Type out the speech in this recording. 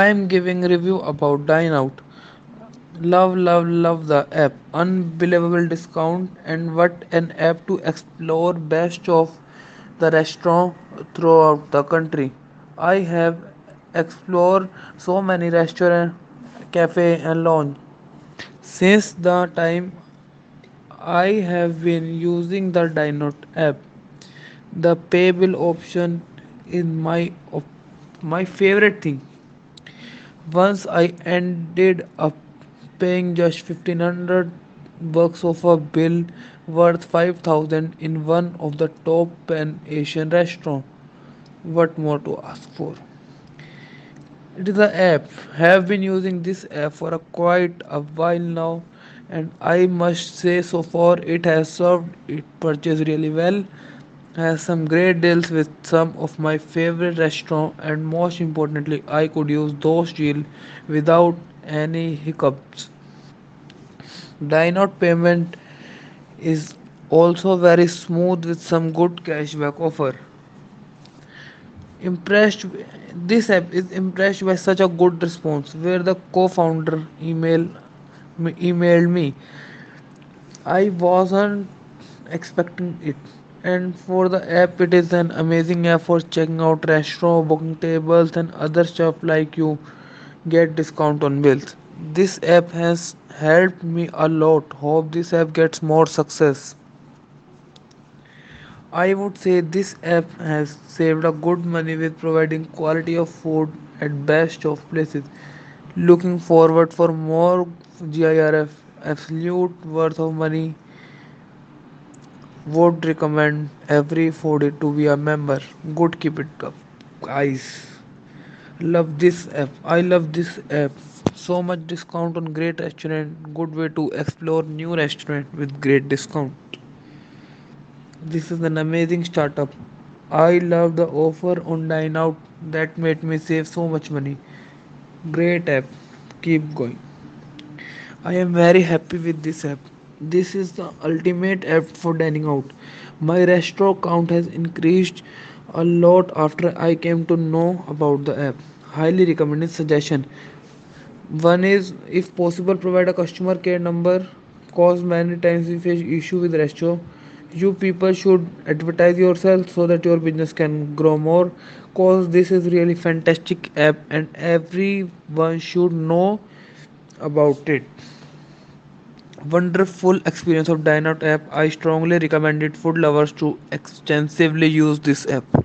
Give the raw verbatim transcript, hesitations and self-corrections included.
I am giving review about Dineout. Love, love, love the app. Unbelievable discount, and what an app to explore best of the restaurant throughout the country. I have explored so many restaurant, cafe and lounge since the time I have been using the Dineout app. The pay bill option is my op- my favorite thing. Once I ended up paying just fifteen hundred bucks of a bill worth five thousand in one of the top pan Asian restaurants. What more to ask for? It is the app. Have been using this app for a quite a while now, and I must say so far it has served its purchase really well. Has some great deals with some of my favorite restaurants, and most importantly I could use those deals without any hiccups. Dineout payment is also very smooth with some good cashback offer. Impressed, this app is impressed by such a good response where the co-founder email, emailed me. I wasn't expecting it. And for the app, it is an amazing app for checking out restaurants, booking tables and other stuff like you get discount on bills. This app has helped me a lot. Hope this app gets more success. I would say this app has saved a good money with providing quality of food at best of places. Looking forward for more GIRF. Absolute worth of money. Would recommend every foodie to be a member. Good, keep it up, guys. Love this app. I love this app. So much discount on great restaurant. Good way to explore new restaurant with great discount. This is an amazing startup. I love the offer on Dineout that made me save so much money. Great app. Keep going. I am very happy with this app. This is the ultimate app for dining out. My restaurant count has increased a lot after I came to know about the app. Highly recommended suggestion. One is, if possible, provide a customer care number, cause many times we face issue with restaurant. You people should advertise yourself so that your business can grow more, cause this is really fantastic app and everyone should know about it. Wonderful experience of Dineout app. I strongly recommend it. Food lovers to extensively use this app.